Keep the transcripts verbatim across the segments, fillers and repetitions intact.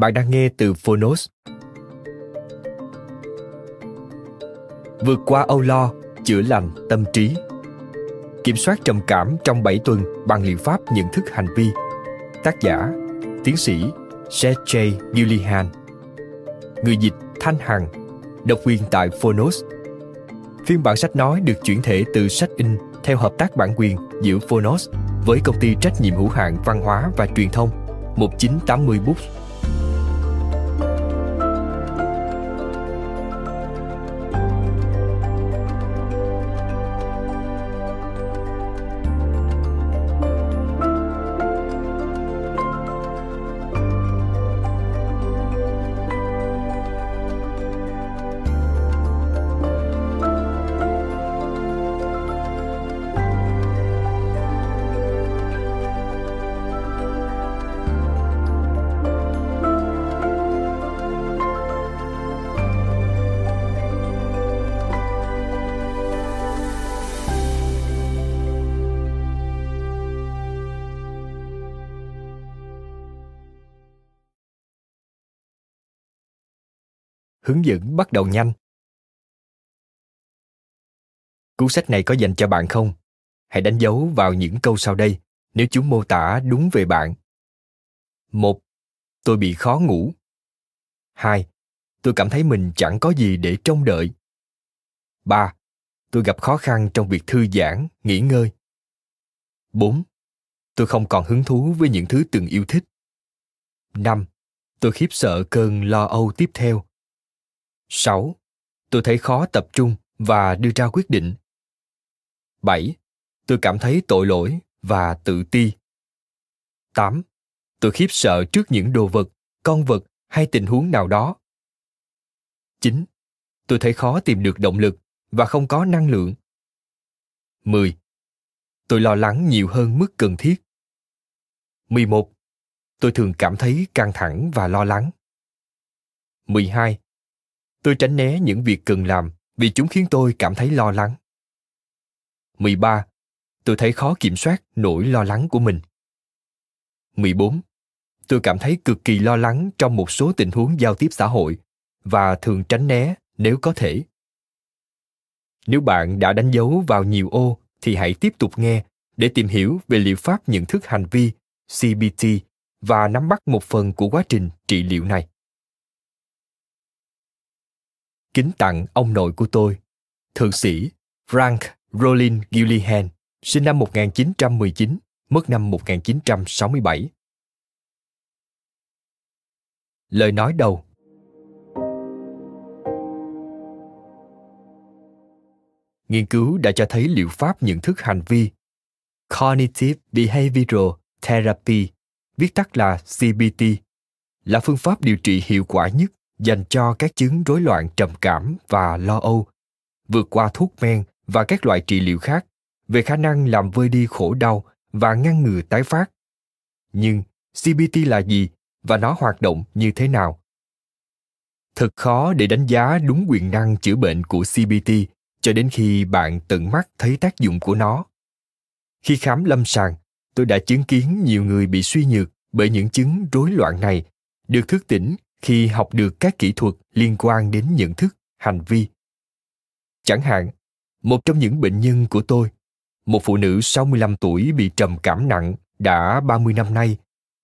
Bạn đang nghe từ Fonos. Vượt qua âu lo, chữa lành tâm trí. Kiểm soát trầm cảm trong bảy tuần bằng liệu pháp nhận thức hành vi. Tác giả, tiến sĩ Seth J. Gillihan. Người dịch Thanh Hằng. Độc quyền tại Fonos. Phiên bản sách nói được chuyển thể từ sách in theo hợp tác bản quyền giữa Fonos với công ty trách nhiệm hữu hạn văn hóa và truyền thông một chín tám không Books. Hướng dẫn bắt đầu nhanh. Cuốn sách này có dành cho bạn không? Hãy đánh dấu vào những câu sau đây nếu chúng mô tả đúng về bạn. một. Tôi bị khó ngủ. hai. Tôi cảm thấy mình chẳng có gì để trông đợi. ba. Tôi gặp khó khăn trong việc thư giãn, nghỉ ngơi. bốn. Tôi không còn hứng thú với những thứ từng yêu thích. năm. Tôi khiếp sợ cơn lo âu tiếp theo. sáu. Tôi thấy khó tập trung và đưa ra quyết định. bảy. Tôi cảm thấy tội lỗi và tự ti. tám. Tôi khiếp sợ trước những đồ vật, con vật hay tình huống nào đó. chín. Tôi thấy khó tìm được động lực và không có năng lượng. mười. Tôi lo lắng nhiều hơn mức cần thiết. mười một. Tôi thường cảm thấy căng thẳng và lo lắng. mười hai. Tôi tránh né những việc cần làm vì chúng khiến tôi cảm thấy lo lắng. mười ba. Tôi thấy khó kiểm soát nỗi lo lắng của mình. mười bốn. Tôi cảm thấy cực kỳ lo lắng trong một số tình huống giao tiếp xã hội và thường tránh né nếu có thể. Nếu bạn đã đánh dấu vào nhiều ô thì hãy tiếp tục nghe để tìm hiểu về liệu pháp nhận thức hành vi C B T và nắm bắt một phần của quá trình trị liệu này. Kính tặng ông nội của tôi, thượng sĩ Frank Rowland Gillihan, sinh năm một nghìn chín trăm mười chín, mất năm một nghìn chín trăm sáu mươi bảy. Lời nói đầu. Nghiên cứu đã cho thấy liệu pháp nhận thức hành vi Cognitive Behavioral Therapy, viết tắt là C B T, là phương pháp điều trị hiệu quả nhất dành cho các chứng rối loạn trầm cảm và lo âu, vượt qua thuốc men và các loại trị liệu khác về khả năng làm vơi đi khổ đau và ngăn ngừa tái phát. Nhưng C B T là gì và nó hoạt động như thế nào? Thật khó để đánh giá đúng quyền năng chữa bệnh của C B T cho đến khi bạn tận mắt thấy tác dụng của nó. Khi khám lâm sàng, tôi đã chứng kiến nhiều người bị suy nhược bởi những chứng rối loạn này được thức tỉnh khi học được các kỹ thuật liên quan đến nhận thức, hành vi. Chẳng hạn, một trong những bệnh nhân của tôi, một phụ nữ sáu mươi lăm tuổi bị trầm cảm nặng đã ba mươi năm nay,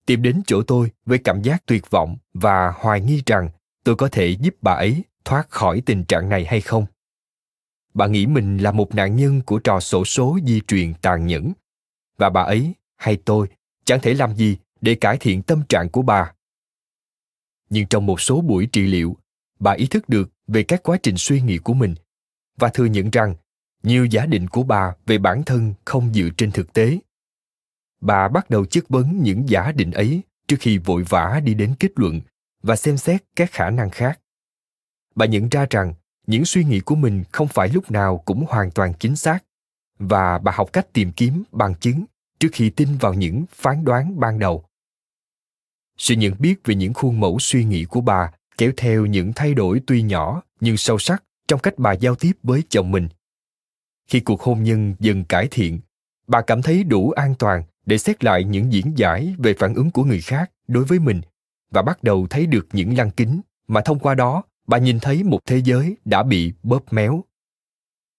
tìm đến chỗ tôi với cảm giác tuyệt vọng và hoài nghi rằng tôi có thể giúp bà ấy thoát khỏi tình trạng này hay không. Bà nghĩ mình là một nạn nhân của trò xổ số di truyền tàn nhẫn, và bà ấy hay tôi chẳng thể làm gì để cải thiện tâm trạng của bà. Nhưng trong một số buổi trị liệu, bà ý thức được về các quá trình suy nghĩ của mình và thừa nhận rằng nhiều giả định của bà về bản thân không dựa trên thực tế. Bà bắt đầu chất vấn những giả định ấy trước khi vội vã đi đến kết luận và xem xét các khả năng khác. Bà nhận ra rằng những suy nghĩ của mình không phải lúc nào cũng hoàn toàn chính xác, và bà học cách tìm kiếm bằng chứng trước khi tin vào những phán đoán ban đầu. Sự nhận biết về những khuôn mẫu suy nghĩ của bà kéo theo những thay đổi tuy nhỏ nhưng sâu sắc trong cách bà giao tiếp với chồng mình. Khi cuộc hôn nhân dần cải thiện, bà cảm thấy đủ an toàn để xét lại những diễn giải về phản ứng của người khác đối với mình và bắt đầu thấy được những lăng kính mà thông qua đó bà nhìn thấy một thế giới đã bị bóp méo.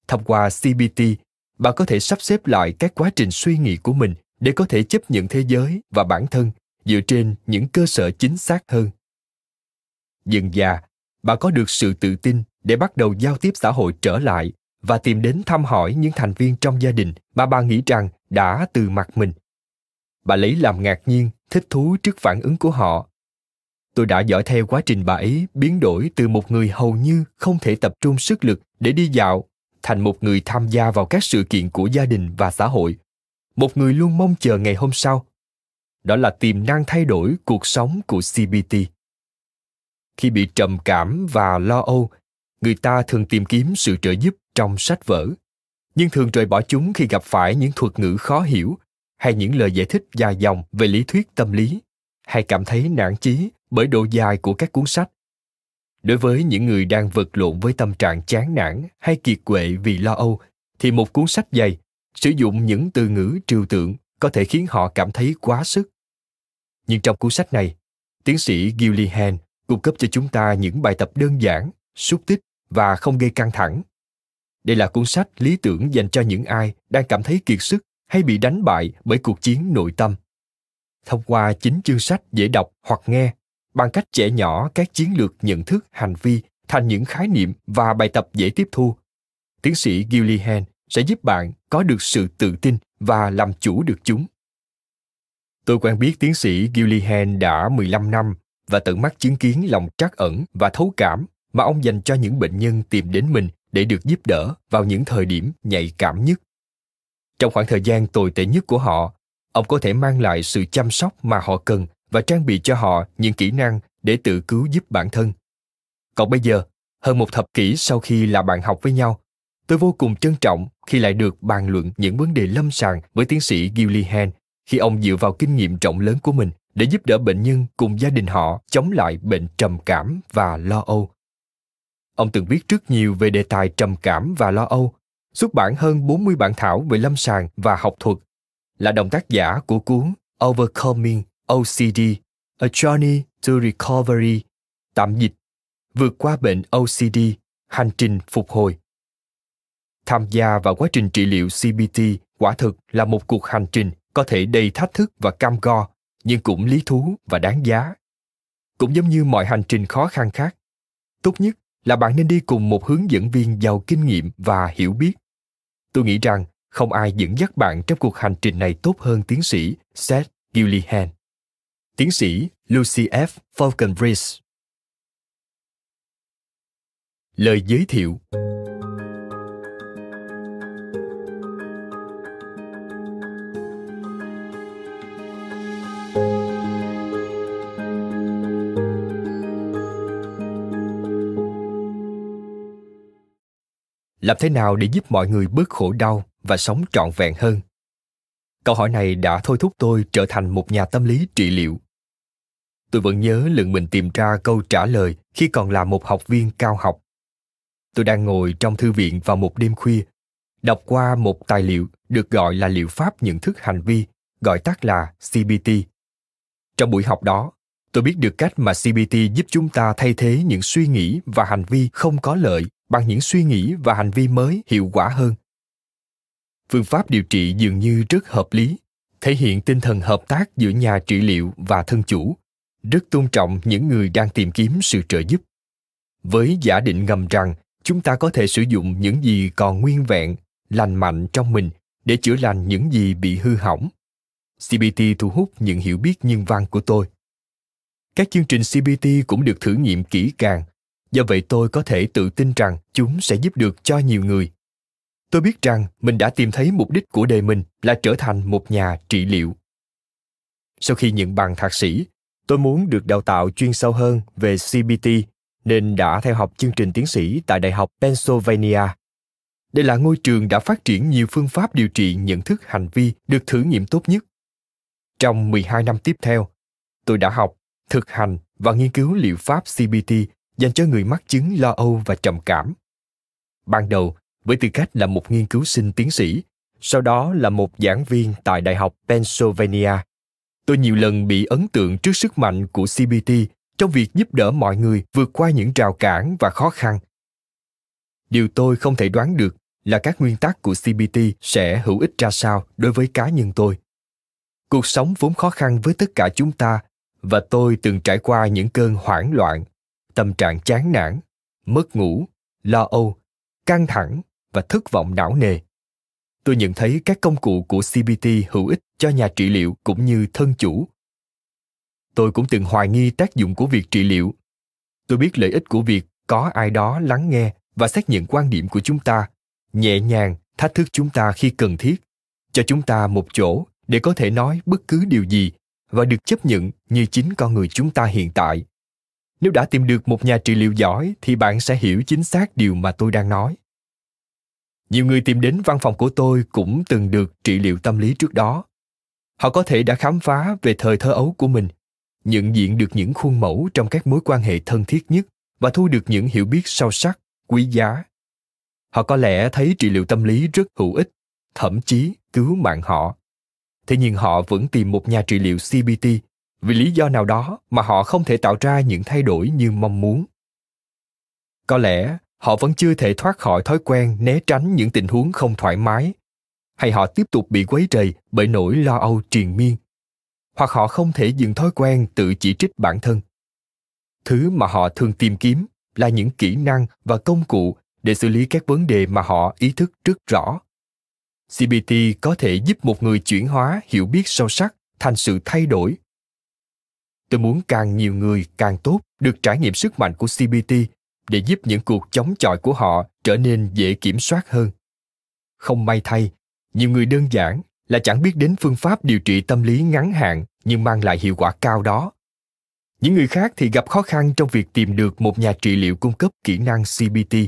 Thông qua xê bê tê, bà có thể sắp xếp lại các quá trình suy nghĩ của mình để có thể chấp nhận thế giới và bản thân dựa trên những cơ sở chính xác hơn. Dần dà, bà có được sự tự tin để bắt đầu giao tiếp xã hội trở lại và tìm đến thăm hỏi những thành viên trong gia đình mà bà nghĩ rằng đã từ mặt mình. Bà lấy làm ngạc nhiên, thích thú trước phản ứng của họ. Tôi đã dõi theo quá trình bà ấy biến đổi từ một người hầu như không thể tập trung sức lực để đi dạo thành một người tham gia vào các sự kiện của gia đình và xã hội, một người luôn mong chờ ngày hôm sau. Đó là tiềm năng thay đổi cuộc sống của xê bê tê. Khi bị trầm cảm và lo âu, người ta thường tìm kiếm sự trợ giúp trong sách vở, nhưng thường rời bỏ chúng khi gặp phải những thuật ngữ khó hiểu hay những lời giải thích dài dòng về lý thuyết tâm lý, hay cảm thấy nản chí bởi độ dài của các cuốn sách. Đối với những người đang vật lộn với tâm trạng chán nản hay kiệt quệ vì lo âu, thì một cuốn sách dày, sử dụng những từ ngữ trừu tượng có thể khiến họ cảm thấy quá sức. Nhưng trong cuốn sách này, tiến sĩ Gillihan cung cấp cho chúng ta những bài tập đơn giản, xúc tích và không gây căng thẳng. Đây là cuốn sách lý tưởng dành cho những ai đang cảm thấy kiệt sức hay bị đánh bại bởi cuộc chiến nội tâm. Thông qua chính chương sách dễ đọc hoặc nghe, bằng cách trẻ nhỏ các chiến lược nhận thức hành vi thành những khái niệm và bài tập dễ tiếp thu, tiến sĩ Gillihan sẽ giúp bạn có được sự tự tin và làm chủ được chúng. Tôi quen biết tiến sĩ Gillihan đã mười lăm năm và tận mắt chứng kiến lòng trắc ẩn và thấu cảm mà ông dành cho những bệnh nhân tìm đến mình để được giúp đỡ vào những thời điểm nhạy cảm nhất. Trong khoảng thời gian tồi tệ nhất của họ, ông có thể mang lại sự chăm sóc mà họ cần và trang bị cho họ những kỹ năng để tự cứu giúp bản thân. Còn bây giờ, hơn một thập kỷ sau khi là bạn học với nhau, tôi vô cùng trân trọng khi lại được bàn luận những vấn đề lâm sàng với tiến sĩ Gillihan khi ông dựa vào kinh nghiệm rộng lớn của mình để giúp đỡ bệnh nhân cùng gia đình họ chống lại bệnh trầm cảm và lo âu. Ông từng viết rất nhiều về đề tài trầm cảm và lo âu, xuất bản hơn bốn mươi bản thảo về lâm sàng và học thuật, là đồng tác giả của cuốn Overcoming O C D, A Journey to Recovery, tạm dịch, vượt qua bệnh O C D, hành trình phục hồi. Tham gia vào quá trình trị liệu xê bê tê quả thực là một cuộc hành trình có thể đầy thách thức và cam go, nhưng cũng lý thú và đáng giá. Cũng giống như mọi hành trình khó khăn khác, tốt nhất là bạn nên đi cùng một hướng dẫn viên giàu kinh nghiệm và hiểu biết. Tôi nghĩ rằng không ai dẫn dắt bạn trong cuộc hành trình này tốt hơn tiến sĩ Seth Gillihan. Tiến sĩ Lucy F. Falconbridge. Lời giới thiệu. Làm thế nào để giúp mọi người bớt khổ đau và sống trọn vẹn hơn? Câu hỏi này đã thôi thúc tôi trở thành một nhà tâm lý trị liệu. Tôi vẫn nhớ lần mình tìm ra câu trả lời khi còn là một học viên cao học. Tôi đang ngồi trong thư viện vào một đêm khuya, đọc qua một tài liệu được gọi là liệu pháp nhận thức hành vi, gọi tắt là xê bê tê. Trong buổi học đó, Tôi biết được cách mà xê bê tê giúp chúng ta thay thế những suy nghĩ và hành vi không có lợi bằng những suy nghĩ và hành vi mới hiệu quả hơn. Phương pháp điều trị dường như rất hợp lý, thể hiện tinh thần hợp tác giữa nhà trị liệu và thân chủ, rất tôn trọng những người đang tìm kiếm sự trợ giúp. Với giả định ngầm rằng chúng ta có thể sử dụng những gì còn nguyên vẹn, lành mạnh trong mình để chữa lành những gì bị hư hỏng. xê bê tê thu hút những hiểu biết nhân văn của tôi. Các chương trình xê bê tê cũng được thử nghiệm kỹ càng, do vậy tôi có thể tự tin rằng chúng sẽ giúp được cho nhiều người. Tôi biết rằng mình đã tìm thấy mục đích của đời mình là trở thành một nhà trị liệu. Sau khi nhận bằng thạc sĩ, tôi muốn được đào tạo chuyên sâu hơn về xê bê tê nên đã theo học chương trình tiến sĩ tại Đại học Pennsylvania. Đây là ngôi trường đã phát triển nhiều phương pháp điều trị nhận thức hành vi được thử nghiệm tốt nhất. Trong mười hai năm tiếp theo, tôi đã học, thực hành và nghiên cứu liệu pháp xê bê tê dành cho người mắc chứng lo âu và trầm cảm. Ban đầu, với tư cách là một nghiên cứu sinh tiến sĩ, sau đó là một giảng viên tại Đại học Pennsylvania, tôi nhiều lần bị ấn tượng trước sức mạnh của xê bê tê trong việc giúp đỡ mọi người vượt qua những rào cản và khó khăn. Điều tôi không thể đoán được là các nguyên tắc của xê bê tê sẽ hữu ích ra sao đối với cá nhân tôi. Cuộc sống vốn khó khăn với tất cả chúng ta, và tôi từng trải qua những cơn hoảng loạn, tâm trạng chán nản, mất ngủ, lo âu, căng thẳng và thất vọng não nề. Tôi nhận thấy các công cụ của xê bê tê hữu ích cho nhà trị liệu cũng như thân chủ. Tôi cũng từng hoài nghi tác dụng của việc trị liệu. Tôi biết lợi ích của việc có ai đó lắng nghe và xác nhận quan điểm của chúng ta, nhẹ nhàng thách thức chúng ta khi cần thiết, cho chúng ta một chỗ để có thể nói bất cứ điều gì và được chấp nhận như chính con người chúng ta hiện tại. Nếu đã tìm được một nhà trị liệu giỏi thì bạn sẽ hiểu chính xác điều mà tôi đang nói. Nhiều người tìm đến văn phòng của tôi cũng từng được trị liệu tâm lý trước đó. Họ có thể đã khám phá về thời thơ ấu của mình, nhận diện được những khuôn mẫu trong các mối quan hệ thân thiết nhất và thu được những hiểu biết sâu sắc, quý giá. Họ có lẽ thấy trị liệu tâm lý rất hữu ích, thậm chí cứu mạng họ. Thế nhưng họ vẫn tìm một nhà trị liệu xê bê tê vì lý do nào đó mà họ không thể tạo ra những thay đổi như mong muốn. Có lẽ họ vẫn chưa thể thoát khỏi thói quen né tránh những tình huống không thoải mái, hay họ tiếp tục bị quấy rầy bởi nỗi lo âu triền miên, hoặc họ không thể dừng thói quen tự chỉ trích bản thân. Thứ mà họ thường tìm kiếm là những kỹ năng và công cụ để xử lý các vấn đề mà họ ý thức rất rõ. xê bê tê có thể giúp một người chuyển hóa hiểu biết sâu sắc thành sự thay đổi. Tôi muốn càng nhiều người càng tốt được trải nghiệm sức mạnh của xê bê tê để giúp những cuộc chống chọi của họ trở nên dễ kiểm soát hơn. Không may thay, nhiều người đơn giản là chẳng biết đến phương pháp điều trị tâm lý ngắn hạn nhưng mang lại hiệu quả cao đó. Những người khác thì gặp khó khăn trong việc tìm được một nhà trị liệu cung cấp kỹ năng xê bê tê.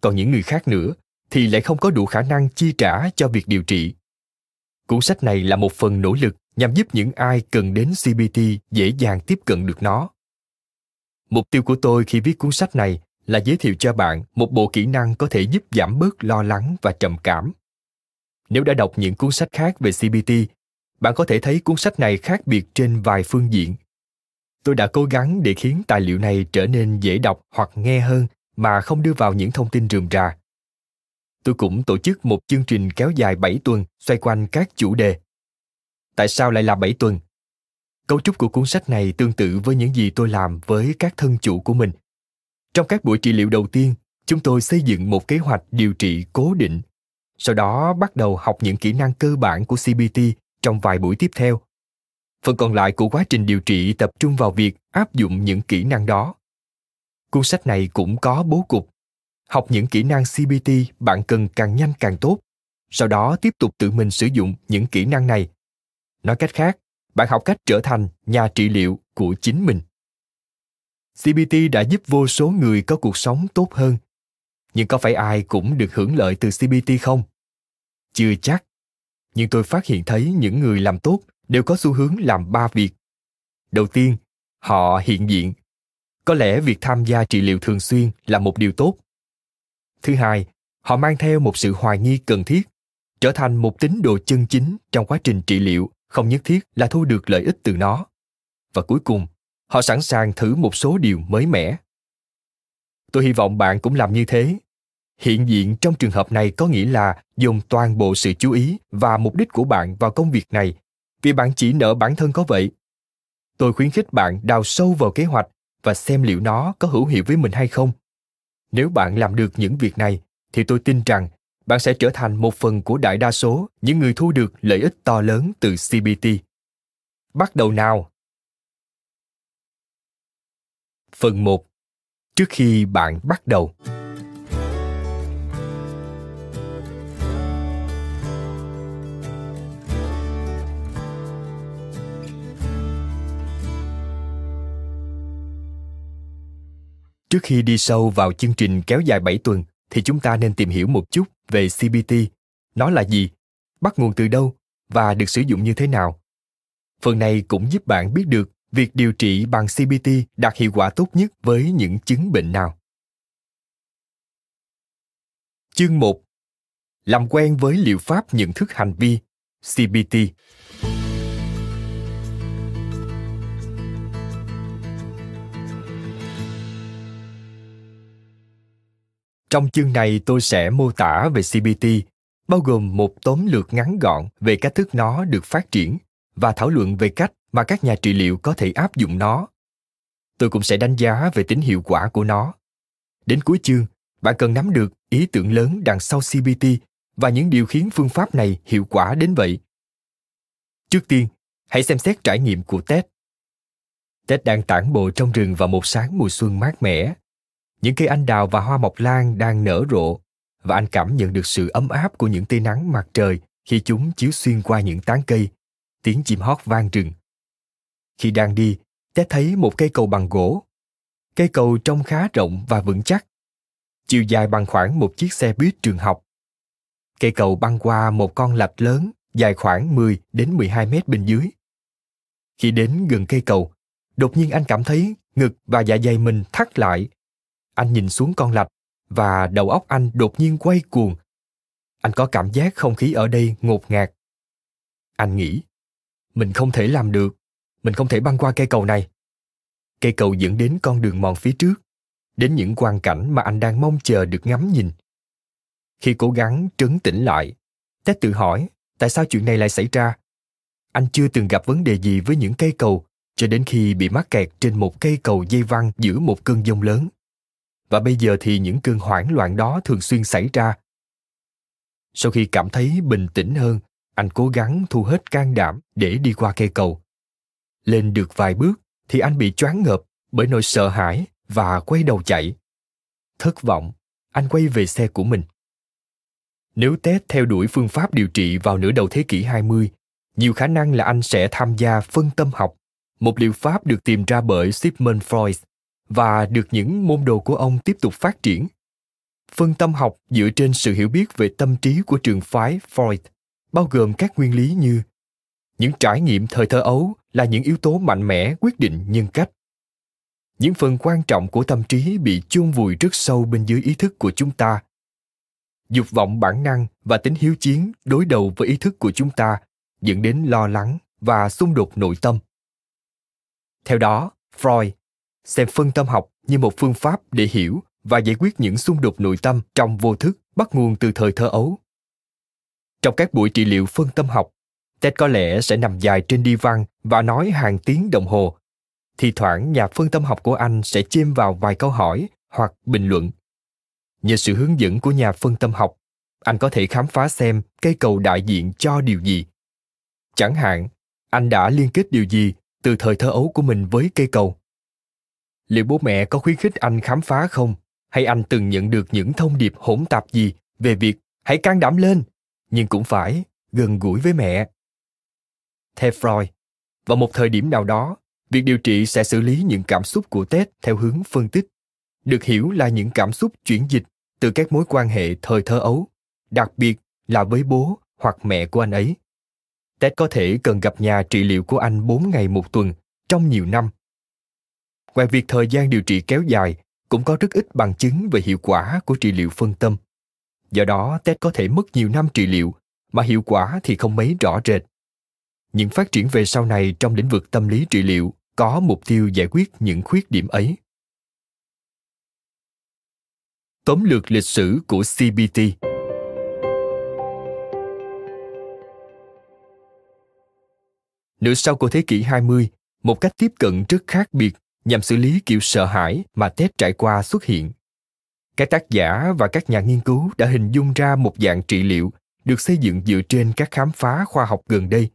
Còn những người khác nữa thì lại không có đủ khả năng chi trả cho việc điều trị. Cuốn sách này là một phần nỗ lực nhằm giúp những ai cần đến xê bê tê dễ dàng tiếp cận được nó. Mục tiêu của tôi khi viết cuốn sách này là giới thiệu cho bạn một bộ kỹ năng có thể giúp giảm bớt lo lắng và trầm cảm. Nếu đã đọc những cuốn sách khác về xê bê tê, bạn có thể thấy cuốn sách này khác biệt trên vài phương diện. Tôi đã cố gắng để khiến tài liệu này trở nên dễ đọc hoặc nghe hơn mà không đưa vào những thông tin rườm rà. Tôi cũng tổ chức một chương trình kéo dài bảy tuần xoay quanh các chủ đề. Tại sao lại là bảy tuần? Cấu trúc của cuốn sách này tương tự với những gì tôi làm với các thân chủ của mình. Trong các buổi trị liệu đầu tiên, chúng tôi xây dựng một kế hoạch điều trị cố định. Sau đó bắt đầu học những kỹ năng cơ bản của xê bê tê trong vài buổi tiếp theo. Phần còn lại của quá trình điều trị tập trung vào việc áp dụng những kỹ năng đó. Cuốn sách này cũng có bố cục. Học những kỹ năng xê bê tê bạn cần càng nhanh càng tốt. Sau đó tiếp tục tự mình sử dụng những kỹ năng này. Nói cách khác, bạn học cách trở thành nhà trị liệu của chính mình. xê bê tê đã giúp vô số người có cuộc sống tốt hơn. Nhưng có phải ai cũng được hưởng lợi từ xê bê tê không? Chưa chắc. Nhưng tôi phát hiện thấy những người làm tốt đều có xu hướng làm ba việc. Đầu tiên, họ hiện diện. Có lẽ việc tham gia trị liệu thường xuyên là một điều tốt. Thứ hai, họ mang theo một sự hoài nghi cần thiết, trở thành một tín đồ chân chính trong quá trình trị liệu, không nhất thiết là thu được lợi ích từ nó. Và cuối cùng, Họ sẵn sàng thử một số điều mới mẻ. Tôi hy vọng bạn cũng làm như thế. Hiện diện trong trường hợp này có nghĩa là dồn toàn bộ sự chú ý và mục đích của bạn vào công việc này, vì bạn chỉ nợ bản thân có vậy. Tôi khuyến khích bạn đào sâu vào kế hoạch và xem liệu nó có hữu hiệu với mình hay không. Nếu bạn làm được những việc này, thì tôi tin rằng bạn sẽ trở thành một phần của đại đa số những người thu được lợi ích to lớn từ xê bê tê. Bắt đầu nào! Phần một. Trước khi bạn bắt đầu. Trước khi đi sâu vào chương trình kéo dài bảy tuần, thì chúng ta nên tìm hiểu một chút về xê bê tê. Nó là gì? Bắt nguồn từ đâu? Và được sử dụng như thế nào? Phần này cũng giúp bạn biết được việc điều trị bằng xê bê tê đạt hiệu quả tốt nhất với những chứng bệnh nào. Chương một. Làm quen với liệu pháp nhận thức hành vi, xê bê tê. Trong chương này tôi sẽ mô tả về xê bê tê, bao gồm một tóm lược ngắn gọn về cách thức nó được phát triển và thảo luận về cách mà các nhà trị liệu có thể áp dụng nó. Tôi cũng sẽ đánh giá về tính hiệu quả của nó. Đến cuối chương, bạn cần nắm được ý tưởng lớn đằng sau xê bê tê và những điều khiến phương pháp này hiệu quả đến vậy. Trước tiên, hãy xem xét trải nghiệm của Ted. Ted đang tản bộ trong rừng vào một sáng mùa xuân mát mẻ. Những cây anh đào và hoa mộc lan đang nở rộ, và anh cảm nhận được sự ấm áp của những tia nắng mặt trời khi chúng chiếu xuyên qua những tán cây, tiếng chim hót vang rừng. Khi đang đi, Ted thấy một cây cầu bằng gỗ. Cây cầu trông khá rộng và vững chắc, chiều dài bằng khoảng một chiếc xe buýt trường học. Cây cầu băng qua một con lạch lớn dài khoảng mười đến mười hai mét bên dưới. Khi đến gần cây cầu, đột nhiên anh cảm thấy ngực và dạ dày mình thắt lại. Anh nhìn xuống con lạch và đầu óc anh đột nhiên quay cuồng. Anh có cảm giác không khí ở đây ngột ngạt. Anh nghĩ, mình không thể làm được, mình không thể băng qua cây cầu này. Cây cầu dẫn đến con đường mòn phía trước, đến những quang cảnh mà anh đang mong chờ được ngắm nhìn. Khi cố gắng trấn tĩnh lại, Ted tự hỏi tại sao chuyện này lại xảy ra. Anh chưa từng gặp vấn đề gì với những cây cầu cho đến khi bị mắc kẹt trên một cây cầu dây văng giữa một cơn giông lớn. Và bây giờ thì những cơn hoảng loạn đó thường xuyên xảy ra. Sau khi cảm thấy bình tĩnh hơn, anh cố gắng thu hết can đảm để đi qua cây cầu. Lên được vài bước thì anh bị choáng ngợp bởi nỗi sợ hãi và quay đầu chạy. Thất vọng, anh quay về xe của mình. Nếu Ted theo đuổi phương pháp điều trị vào nửa đầu thế kỷ hai mươi, nhiều khả năng là anh sẽ tham gia phân tâm học, một liệu pháp được tìm ra bởi Sigmund Freud và được những môn đồ của ông tiếp tục phát triển. Phân tâm học dựa trên sự hiểu biết về tâm trí của trường phái Freud, bao gồm các nguyên lý như những trải nghiệm thời thơ ấu là những yếu tố mạnh mẽ quyết định nhân cách. Những phần quan trọng của tâm trí bị chôn vùi rất sâu bên dưới ý thức của chúng ta. Dục vọng bản năng và tính hiếu chiến đối đầu với ý thức của chúng ta, dẫn đến lo lắng và xung đột nội tâm. Theo đó, Freud xem phân tâm học như một phương pháp để hiểu và giải quyết những xung đột nội tâm trong vô thức bắt nguồn từ thời thơ ấu. Trong các buổi trị liệu phân tâm học, Ted có lẽ sẽ nằm dài trên đi văn và nói hàng tiếng đồng hồ. Thì thoảng nhà phân tâm học của anh sẽ chêm vào vài câu hỏi hoặc bình luận. Nhờ sự hướng dẫn của nhà phân tâm học, anh có thể khám phá xem cây cầu đại diện cho điều gì. Chẳng hạn, anh đã liên kết điều gì từ thời thơ ấu của mình với cây cầu. Liệu bố mẹ có khuyến khích anh khám phá không? Hay anh từng nhận được những thông điệp hỗn tạp gì về việc hãy can đảm lên, nhưng cũng phải gần gũi với mẹ? Theo Freud, vào một thời điểm nào đó, việc điều trị sẽ xử lý những cảm xúc của Ted theo hướng phân tích, được hiểu là những cảm xúc chuyển dịch từ các mối quan hệ thời thơ ấu, đặc biệt là với bố hoặc mẹ của anh ấy. Ted có thể cần gặp nhà trị liệu của anh bốn ngày một tuần trong nhiều năm. Ngoài việc thời gian điều trị kéo dài, cũng có rất ít bằng chứng về hiệu quả của trị liệu phân tâm. Do đó, Ted có thể mất nhiều năm trị liệu, mà hiệu quả thì không mấy rõ rệt. Những phát triển về sau này trong lĩnh vực tâm lý trị liệu có mục tiêu giải quyết những khuyết điểm ấy. Tóm lược lịch sử của xê bê tê. Nửa sau của thế kỷ hai mươi, một cách tiếp cận rất khác biệt nhằm xử lý kiểu sợ hãi mà Ted trải qua xuất hiện. Các tác giả và các nhà nghiên cứu đã hình dung ra một dạng trị liệu được xây dựng dựa trên các khám phá khoa học gần đây.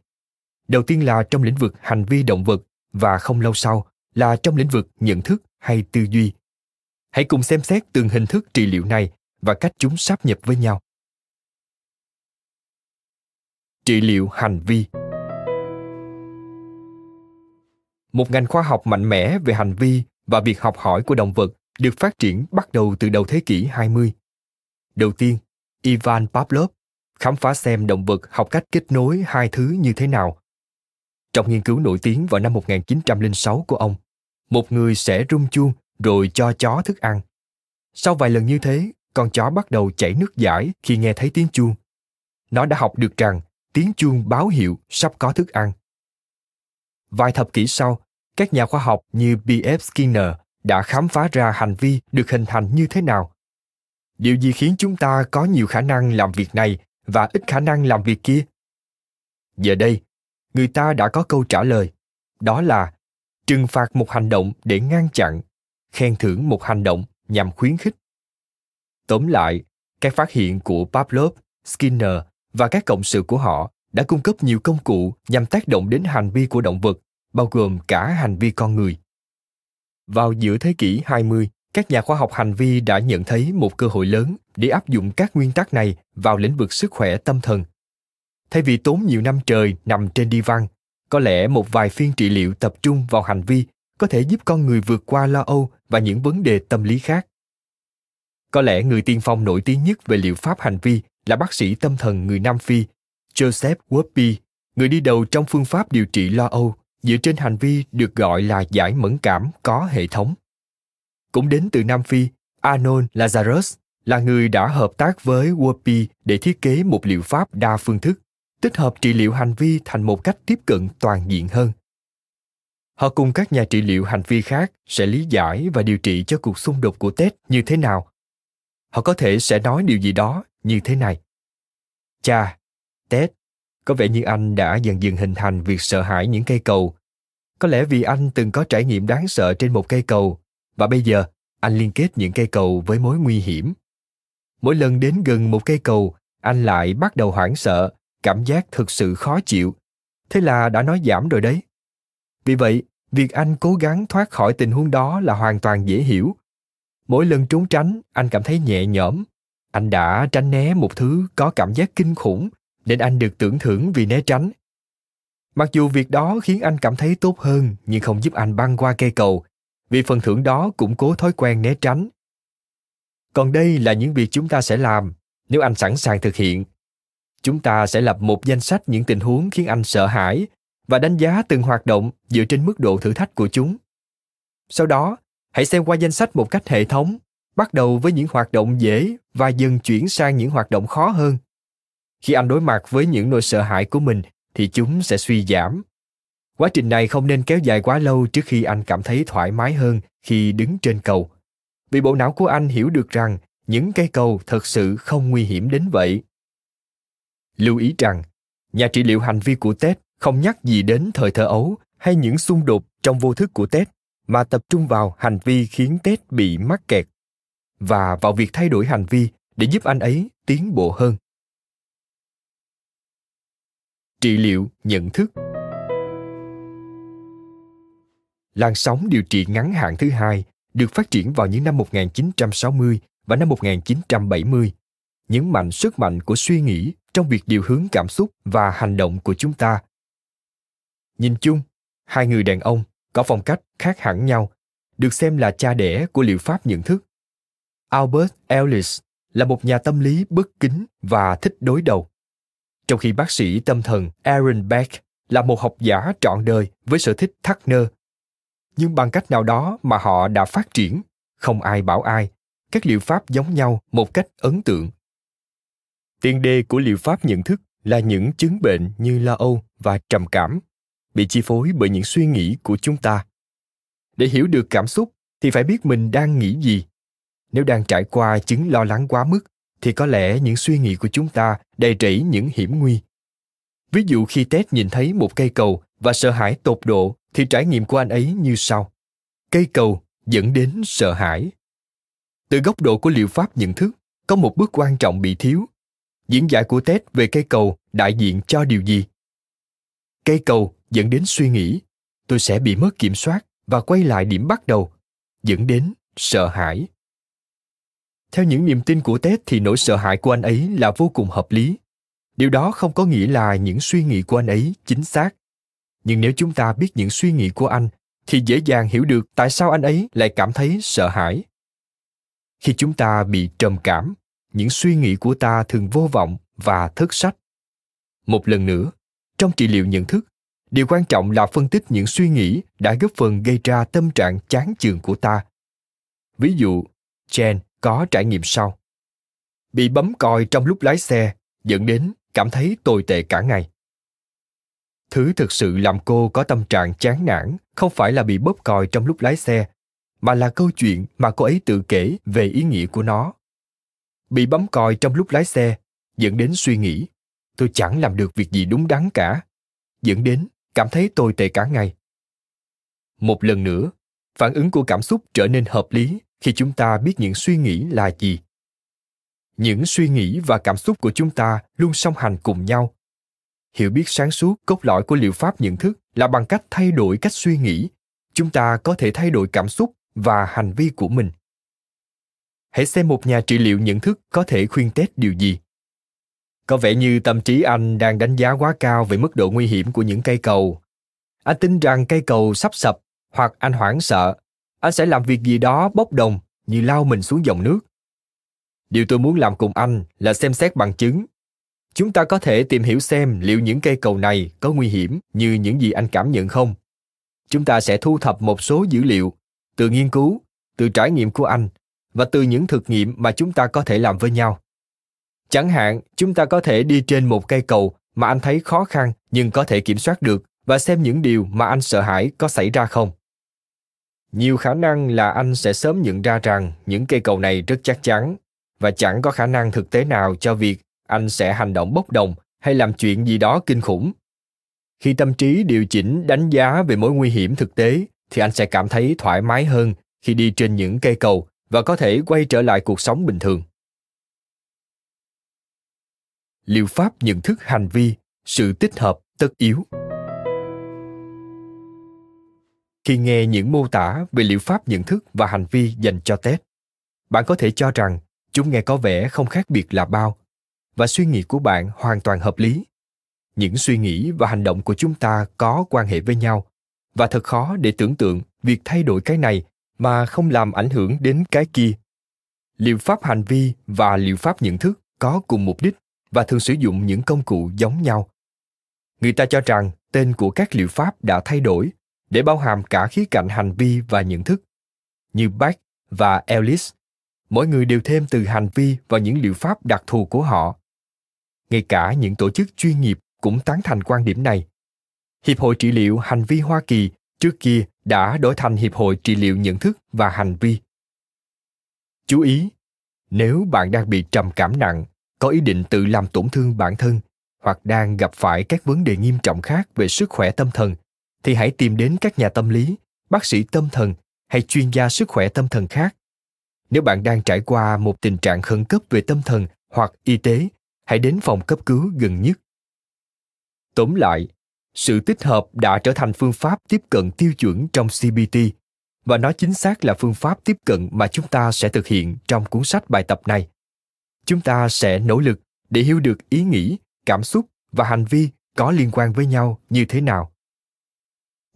Đầu tiên là trong lĩnh vực hành vi động vật và không lâu sau là trong lĩnh vực nhận thức hay tư duy. Hãy cùng xem xét từng hình thức trị liệu này và cách chúng sáp nhập với nhau. Trị liệu hành vi. Một ngành khoa học mạnh mẽ về hành vi và việc học hỏi của động vật được phát triển bắt đầu từ đầu thế kỷ hai mươi. Đầu tiên, Ivan Pavlov khám phá xem động vật học cách kết nối hai thứ như thế nào. Trong nghiên cứu nổi tiếng vào năm một nghìn chín trăm lẻ sáu của ông, một người sẽ rung chuông rồi cho chó thức ăn. Sau vài lần như thế, con chó bắt đầu chảy nước dãi khi nghe thấy tiếng chuông. Nó đã học được rằng tiếng chuông báo hiệu sắp có thức ăn. Vài thập kỷ sau, các nhà khoa học như bê ép Skinner đã khám phá ra hành vi được hình thành như thế nào. Điều gì khiến chúng ta có nhiều khả năng làm việc này và ít khả năng làm việc kia? Giờ đây, người ta đã có câu trả lời, đó là trừng phạt một hành động để ngăn chặn, khen thưởng một hành động nhằm khuyến khích. Tóm lại, các phát hiện của Pavlov, Skinner và các cộng sự của họ đã cung cấp nhiều công cụ nhằm tác động đến hành vi của động vật, bao gồm cả hành vi con người. Vào giữa thế kỷ hai mươi, các nhà khoa học hành vi đã nhận thấy một cơ hội lớn để áp dụng các nguyên tắc này vào lĩnh vực sức khỏe tâm thần. Thay vì tốn nhiều năm trời nằm trên đi văn, có lẽ một vài phiên trị liệu tập trung vào hành vi có thể giúp con người vượt qua lo âu và những vấn đề tâm lý khác. Có lẽ người tiên phong nổi tiếng nhất về liệu pháp hành vi là bác sĩ tâm thần người Nam Phi, Joseph Wolpe, người đi đầu trong phương pháp điều trị lo âu dựa trên hành vi được gọi là giải mẫn cảm có hệ thống. Cũng đến từ Nam Phi, Arnold Lazarus là người đã hợp tác với Wolpe để thiết kế một liệu pháp đa phương thức, tích hợp trị liệu hành vi thành một cách tiếp cận toàn diện hơn. Họ cùng các nhà trị liệu hành vi khác sẽ lý giải và điều trị cho cuộc xung đột của Ted như thế nào. Họ có thể sẽ nói điều gì đó như thế này. Chà, Ted, có vẻ như anh đã dần dần hình thành việc sợ hãi những cây cầu. Có lẽ vì anh từng có trải nghiệm đáng sợ trên một cây cầu, và bây giờ anh liên kết những cây cầu với mối nguy hiểm. Mỗi lần đến gần một cây cầu, anh lại bắt đầu hoảng sợ, cảm giác thực sự khó chịu. Thế là đã nói giảm rồi đấy. Vì vậy, việc anh cố gắng thoát khỏi tình huống đó là hoàn toàn dễ hiểu. Mỗi lần trốn tránh, anh cảm thấy nhẹ nhõm. Anh đã tránh né một thứ có cảm giác kinh khủng, nên anh được tưởng thưởng vì né tránh. Mặc dù việc đó khiến anh cảm thấy tốt hơn nhưng không giúp anh băng qua cây cầu, vì phần thưởng đó củng cố thói quen né tránh. Còn đây là những việc chúng ta sẽ làm nếu anh sẵn sàng thực hiện. Chúng ta sẽ lập một danh sách những tình huống khiến anh sợ hãi và đánh giá từng hoạt động dựa trên mức độ thử thách của chúng. Sau đó, hãy xem qua danh sách một cách hệ thống, bắt đầu với những hoạt động dễ và dần chuyển sang những hoạt động khó hơn. Khi anh đối mặt với những nỗi sợ hãi của mình thì chúng sẽ suy giảm. Quá trình này không nên kéo dài quá lâu trước khi anh cảm thấy thoải mái hơn khi đứng trên cầu. Vì bộ não của anh hiểu được rằng những cây cầu thật sự không nguy hiểm đến vậy. Lưu ý rằng, nhà trị liệu hành vi của Ted không nhắc gì đến thời thơ ấu hay những xung đột trong vô thức của Ted, mà tập trung vào hành vi khiến Ted bị mắc kẹt và vào việc thay đổi hành vi để giúp anh ấy tiến bộ hơn. Trị liệu nhận thức. Làn sóng điều trị ngắn hạn thứ hai được phát triển vào những năm một nghìn chín trăm sáu mươi và năm một nghìn chín trăm bảy mươi, nhấn mạnh sức mạnh của suy nghĩ trong việc điều hướng cảm xúc và hành động của chúng ta. Nhìn chung, hai người đàn ông có phong cách khác hẳn nhau, được xem là cha đẻ của liệu pháp nhận thức. Albert Ellis là một nhà tâm lý bất kính và thích đối đầu, trong khi bác sĩ tâm thần Aaron Beck là một học giả trọn đời với sở thích thắt nơ. Nhưng bằng cách nào đó mà họ đã phát triển, không ai bảo ai, các liệu pháp giống nhau một cách ấn tượng. Tiền đề của liệu pháp nhận thức là những chứng bệnh như lo âu và trầm cảm, bị chi phối bởi những suy nghĩ của chúng ta Để hiểu được cảm xúc thì phải biết mình đang nghĩ gì. Nếu đang trải qua chứng lo lắng quá mức, thì có lẽ những suy nghĩ của chúng ta đầy rẫy những hiểm nguy. Ví dụ khi Ted nhìn thấy một cây cầu và sợ hãi tột độ, thì trải nghiệm của anh ấy như sau. Cây cầu dẫn đến sợ hãi. Từ góc độ của liệu pháp nhận thức, có một bước quan trọng bị thiếu. Diễn giải của Ted về cây cầu đại diện cho điều gì? Cây cầu dẫn đến suy nghĩ, tôi sẽ bị mất kiểm soát và quay lại điểm bắt đầu, dẫn đến sợ hãi. Theo những niềm tin của Ted thì nỗi sợ hãi của anh ấy là vô cùng hợp lý. Điều đó không có nghĩa là những suy nghĩ của anh ấy chính xác. Nhưng nếu chúng ta biết những suy nghĩ của anh, thì dễ dàng hiểu được tại sao anh ấy lại cảm thấy sợ hãi. Khi chúng ta bị trầm cảm, những suy nghĩ của ta thường vô vọng và thất sách. Một lần nữa, trong trị liệu nhận thức, điều quan trọng là phân tích những suy nghĩ đã góp phần gây ra tâm trạng chán chường của ta. Ví dụ, Jen có trải nghiệm sau. Bị bấm còi trong lúc lái xe, dẫn đến cảm thấy tồi tệ cả ngày. Thứ thực sự làm cô có tâm trạng chán nản không phải là bị bóp còi trong lúc lái xe, mà là câu chuyện mà cô ấy tự kể về ý nghĩa của nó. Bị bấm còi trong lúc lái xe, dẫn đến suy nghĩ, tôi chẳng làm được việc gì đúng đắn cả, dẫn đến cảm thấy tồi tệ cả ngày. Một lần nữa, phản ứng của cảm xúc trở nên hợp lý khi chúng ta biết những suy nghĩ là gì. Những suy nghĩ và cảm xúc của chúng ta luôn song hành cùng nhau. Hiểu biết sáng suốt cốt lõi của liệu pháp nhận thức là bằng cách thay đổi cách suy nghĩ, chúng ta có thể thay đổi cảm xúc và hành vi của mình. Hãy xem một nhà trị liệu nhận thức có thể khuyên Ted điều gì. Có vẻ như tâm trí anh đang đánh giá quá cao về mức độ nguy hiểm của những cây cầu. Anh tin rằng cây cầu sắp sập hoặc anh hoảng sợ. Anh sẽ làm việc gì đó bốc đồng như lao mình xuống dòng nước. Điều tôi muốn làm cùng anh là xem xét bằng chứng. Chúng ta có thể tìm hiểu xem liệu những cây cầu này có nguy hiểm như những gì anh cảm nhận không. Chúng ta sẽ thu thập một số dữ liệu từ nghiên cứu, từ trải nghiệm của anh và từ những thực nghiệm mà chúng ta có thể làm với nhau. Chẳng hạn, chúng ta có thể đi trên một cây cầu mà anh thấy khó khăn nhưng có thể kiểm soát được và xem những điều mà anh sợ hãi có xảy ra không. Nhiều khả năng là anh sẽ sớm nhận ra rằng những cây cầu này rất chắc chắn và chẳng có khả năng thực tế nào cho việc anh sẽ hành động bốc đồng hay làm chuyện gì đó kinh khủng. Khi tâm trí điều chỉnh đánh giá về mối nguy hiểm thực tế, thì anh sẽ cảm thấy thoải mái hơn khi đi trên những cây cầu và có thể quay trở lại cuộc sống bình thường. Liệu pháp nhận thức hành vi, sự tích hợp tất yếu. Khi nghe những mô tả về liệu pháp nhận thức và hành vi dành cho Ted, bạn có thể cho rằng chúng nghe có vẻ không khác biệt là bao và suy nghĩ của bạn hoàn toàn hợp lý. Những suy nghĩ và hành động của chúng ta có quan hệ với nhau và thật khó để tưởng tượng việc thay đổi cái này mà không làm ảnh hưởng đến cái kia. Liệu pháp hành vi và liệu pháp nhận thức có cùng mục đích và thường sử dụng những công cụ giống nhau. Người ta cho rằng tên của các liệu pháp đã thay đổi để bao hàm cả khía cạnh hành vi và nhận thức. Như Beck và Ellis, mỗi người đều thêm từ hành vi vào những liệu pháp đặc thù của họ. Ngay cả những tổ chức chuyên nghiệp cũng tán thành quan điểm này. Hiệp hội trị liệu hành vi Hoa Kỳ trước kia đã đổi thành Hiệp hội trị liệu nhận thức và hành vi. Chú ý, nếu bạn đang bị trầm cảm nặng, có ý định tự làm tổn thương bản thân hoặc đang gặp phải các vấn đề nghiêm trọng khác về sức khỏe tâm thần, thì hãy tìm đến các nhà tâm lý, bác sĩ tâm thần hay chuyên gia sức khỏe tâm thần khác. Nếu bạn đang trải qua một tình trạng khẩn cấp về tâm thần hoặc y tế, hãy đến phòng cấp cứu gần nhất. Tóm lại, sự tích hợp đã trở thành phương pháp tiếp cận tiêu chuẩn trong xê bê tê và nó chính xác là phương pháp tiếp cận mà chúng ta sẽ thực hiện trong cuốn sách bài tập này. Chúng ta sẽ nỗ lực để hiểu được ý nghĩ, cảm xúc và hành vi có liên quan với nhau như thế nào.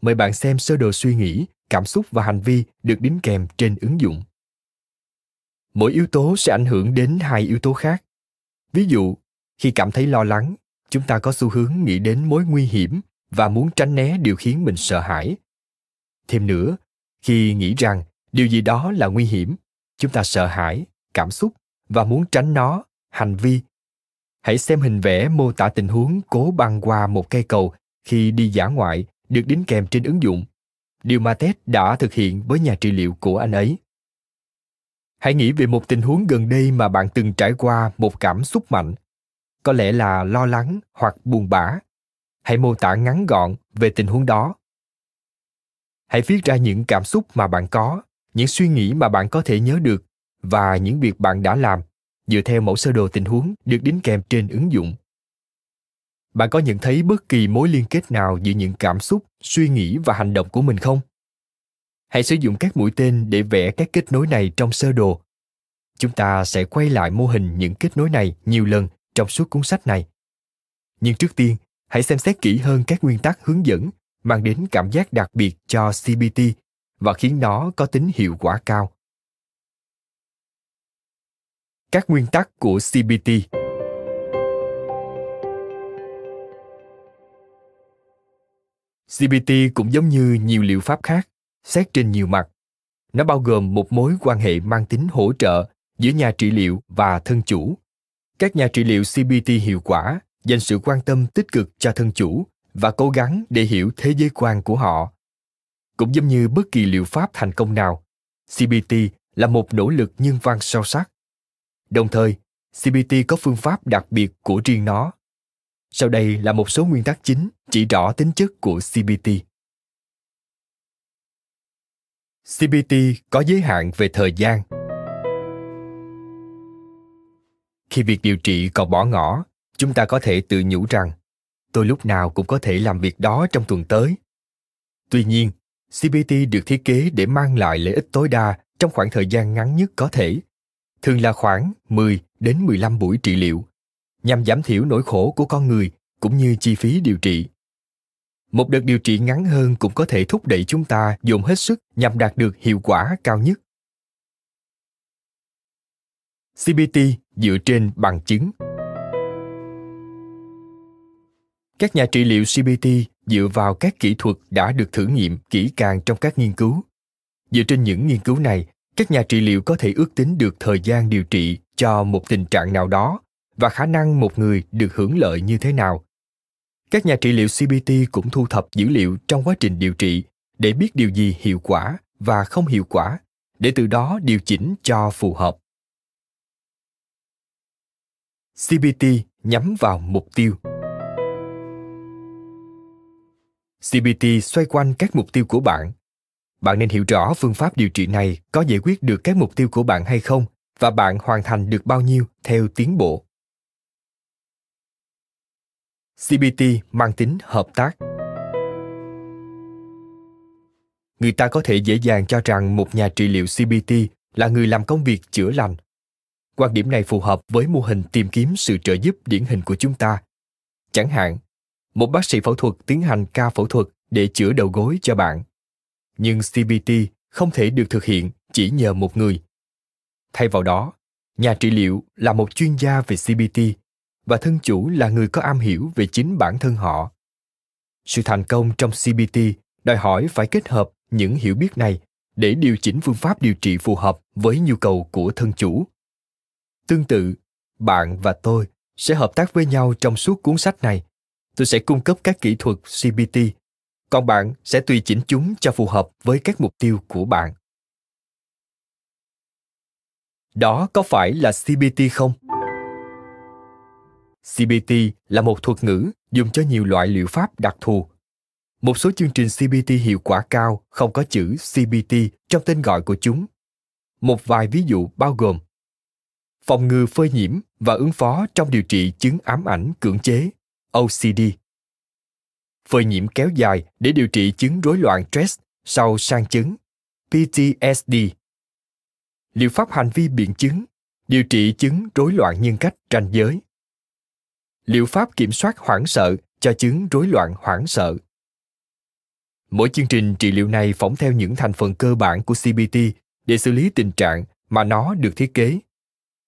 Mời bạn xem sơ đồ suy nghĩ, cảm xúc và hành vi được đính kèm trên ứng dụng. Mỗi yếu tố sẽ ảnh hưởng đến hai yếu tố khác. Ví dụ, khi cảm thấy lo lắng, chúng ta có xu hướng nghĩ đến mối nguy hiểm và muốn tránh né điều khiến mình sợ hãi. Thêm nữa, khi nghĩ rằng điều gì đó là nguy hiểm, chúng ta sợ hãi, cảm xúc và muốn tránh nó, hành vi. Hãy xem hình vẽ mô tả tình huống cố băng qua một cây cầu khi đi dã ngoại được đính kèm trên ứng dụng điều mà Ted đã thực hiện với nhà trị liệu của anh ấy. Hãy nghĩ về một tình huống gần đây mà bạn từng trải qua một cảm xúc mạnh, có lẽ là lo lắng hoặc buồn bã. Hãy mô tả ngắn gọn về tình huống đó. Hãy viết ra những cảm xúc mà bạn có, những suy nghĩ mà bạn có thể nhớ được và những việc bạn đã làm dựa theo mẫu sơ đồ tình huống được đính kèm trên ứng dụng. Bạn có nhận thấy bất kỳ mối liên kết nào giữa những cảm xúc, suy nghĩ và hành động của mình không? Hãy sử dụng các mũi tên để vẽ các kết nối này trong sơ đồ. Chúng ta sẽ quay lại mô hình những kết nối này nhiều lần trong suốt cuốn sách này. Nhưng trước tiên, hãy xem xét kỹ hơn các nguyên tắc hướng dẫn mang đến cảm giác đặc biệt cho xê bê tê và khiến nó có tính hiệu quả cao. Các nguyên tắc của xê bê tê. xê bê tê cũng giống như nhiều liệu pháp khác, xét trên nhiều mặt. Nó bao gồm một mối quan hệ mang tính hỗ trợ giữa nhà trị liệu và thân chủ. Các nhà trị liệu xê bê tê hiệu quả dành sự quan tâm tích cực cho thân chủ và cố gắng để hiểu thế giới quan của họ. Cũng giống như bất kỳ liệu pháp thành công nào, xê bê tê là một nỗ lực nhân văn sâu sắc. Đồng thời, xê bê tê có phương pháp đặc biệt của riêng nó. Sau đây là một số nguyên tắc chính chỉ rõ tính chất của xê bê tê. xê bê tê có giới hạn về thời gian. Khi việc điều trị còn bỏ ngỏ, chúng ta có thể tự nhủ rằng tôi lúc nào cũng có thể làm việc đó trong tuần tới. Tuy nhiên, xê bê tê được thiết kế để mang lại lợi ích tối đa trong khoảng thời gian ngắn nhất có thể, thường là khoảng mười đến mười lăm buổi trị liệu, nhằm giảm thiểu nỗi khổ của con người cũng như chi phí điều trị. Một đợt điều trị ngắn hơn cũng có thể thúc đẩy chúng ta dồn hết sức nhằm đạt được hiệu quả cao nhất. xê bê tê dựa trên bằng chứng. Các nhà trị liệu xê bê tê dựa vào các kỹ thuật đã được thử nghiệm kỹ càng trong các nghiên cứu. Dựa trên những nghiên cứu này, các nhà trị liệu có thể ước tính được thời gian điều trị cho một tình trạng nào đó và khả năng một người được hưởng lợi như thế nào. Các nhà trị liệu xê bê tê cũng thu thập dữ liệu trong quá trình điều trị để biết điều gì hiệu quả và không hiệu quả, để từ đó điều chỉnh cho phù hợp. xê bê tê nhắm vào mục tiêu. xê bê tê xoay quanh các mục tiêu của bạn. Bạn nên hiểu rõ phương pháp điều trị này có giải quyết được các mục tiêu của bạn hay không và bạn hoàn thành được bao nhiêu theo tiến bộ. xê bê tê mang tính hợp tác. Người ta có thể dễ dàng cho rằng một nhà trị liệu xê bê tê là người làm công việc chữa lành. Quan điểm này phù hợp với mô hình tìm kiếm sự trợ giúp điển hình của chúng ta. Chẳng hạn, một bác sĩ phẫu thuật tiến hành ca phẫu thuật để chữa đầu gối cho bạn. Nhưng xê bê tê không thể được thực hiện chỉ nhờ một người. Thay vào đó, nhà trị liệu là một chuyên gia về xê bê tê và thân chủ là người có am hiểu về chính bản thân họ. Sự thành công trong xê bê tê đòi hỏi phải kết hợp những hiểu biết này để điều chỉnh phương pháp điều trị phù hợp với nhu cầu của thân chủ. Tương tự, bạn và tôi sẽ hợp tác với nhau trong suốt cuốn sách này. Tôi sẽ cung cấp các kỹ thuật xê bê tê, còn bạn sẽ tùy chỉnh chúng cho phù hợp với các mục tiêu của bạn. Đó có phải là xê bê tê không? xê bê tê là một thuật ngữ dùng cho nhiều loại liệu pháp đặc thù. Một số chương trình xê bê tê hiệu quả cao không có chữ xê bê tê trong tên gọi của chúng. Một vài ví dụ bao gồm phòng ngừa phơi nhiễm và ứng phó trong điều trị chứng ám ảnh cưỡng chế, ô xê đê. Phơi nhiễm kéo dài để điều trị chứng rối loạn stress sau sang chấn, pê tê ét đê. Liệu pháp hành vi biện chứng, điều trị chứng rối loạn nhân cách ranh giới. Liệu pháp kiểm soát hoảng sợ cho chứng rối loạn hoảng sợ. Mỗi chương trình trị liệu này phỏng theo những thành phần cơ bản của xê bê tê để xử lý tình trạng mà nó được thiết kế.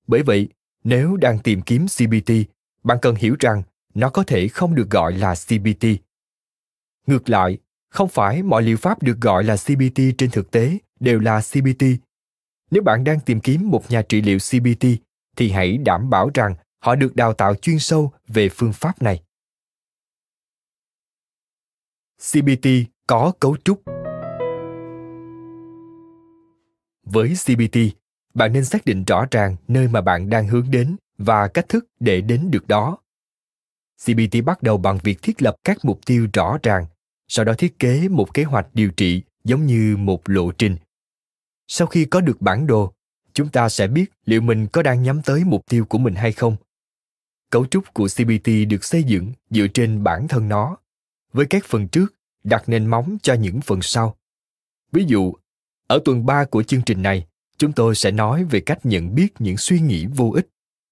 Bởi vậy, nếu đang tìm kiếm xê bê tê, bạn cần hiểu rằng nó có thể không được gọi là xê bê tê. Ngược lại, không phải mọi liệu pháp được gọi là xê bê tê trên thực tế đều là xê bê tê. Nếu bạn đang tìm kiếm một nhà trị liệu xê bê tê, thì hãy đảm bảo rằng họ được đào tạo chuyên sâu về phương pháp này. xê bê tê có cấu trúc. Với xê bê tê, bạn nên xác định rõ ràng nơi mà bạn đang hướng đến và cách thức để đến được đó. xê bê tê bắt đầu bằng việc thiết lập các mục tiêu rõ ràng, sau đó thiết kế một kế hoạch điều trị giống như một lộ trình. Sau khi có được bản đồ, chúng ta sẽ biết liệu mình có đang nhắm tới mục tiêu của mình hay không. Cấu trúc của xê bê tê được xây dựng dựa trên bản thân nó, với các phần trước đặt nền móng cho những phần sau. Ví dụ, ở tuần ba của chương trình này, chúng tôi sẽ nói về cách nhận biết những suy nghĩ vô ích,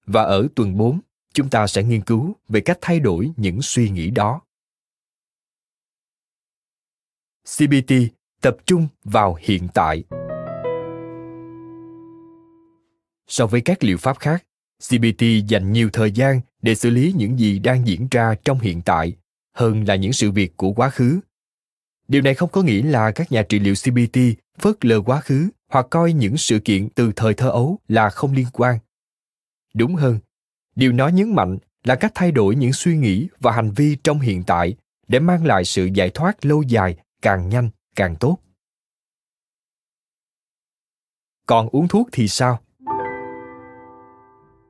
và ở tuần bốn, chúng ta sẽ nghiên cứu về cách thay đổi những suy nghĩ đó. xê bê tê tập trung vào hiện tại. So với các liệu pháp khác, xê bê tê dành nhiều thời gian để xử lý những gì đang diễn ra trong hiện tại hơn là những sự việc của quá khứ. Điều này không có nghĩa là các nhà trị liệu xê bê tê phớt lờ quá khứ hoặc coi những sự kiện từ thời thơ ấu là không liên quan. Đúng hơn, điều nó nhấn mạnh là cách thay đổi những suy nghĩ và hành vi trong hiện tại để mang lại sự giải thoát lâu dài càng nhanh càng tốt. Còn uống thuốc thì sao?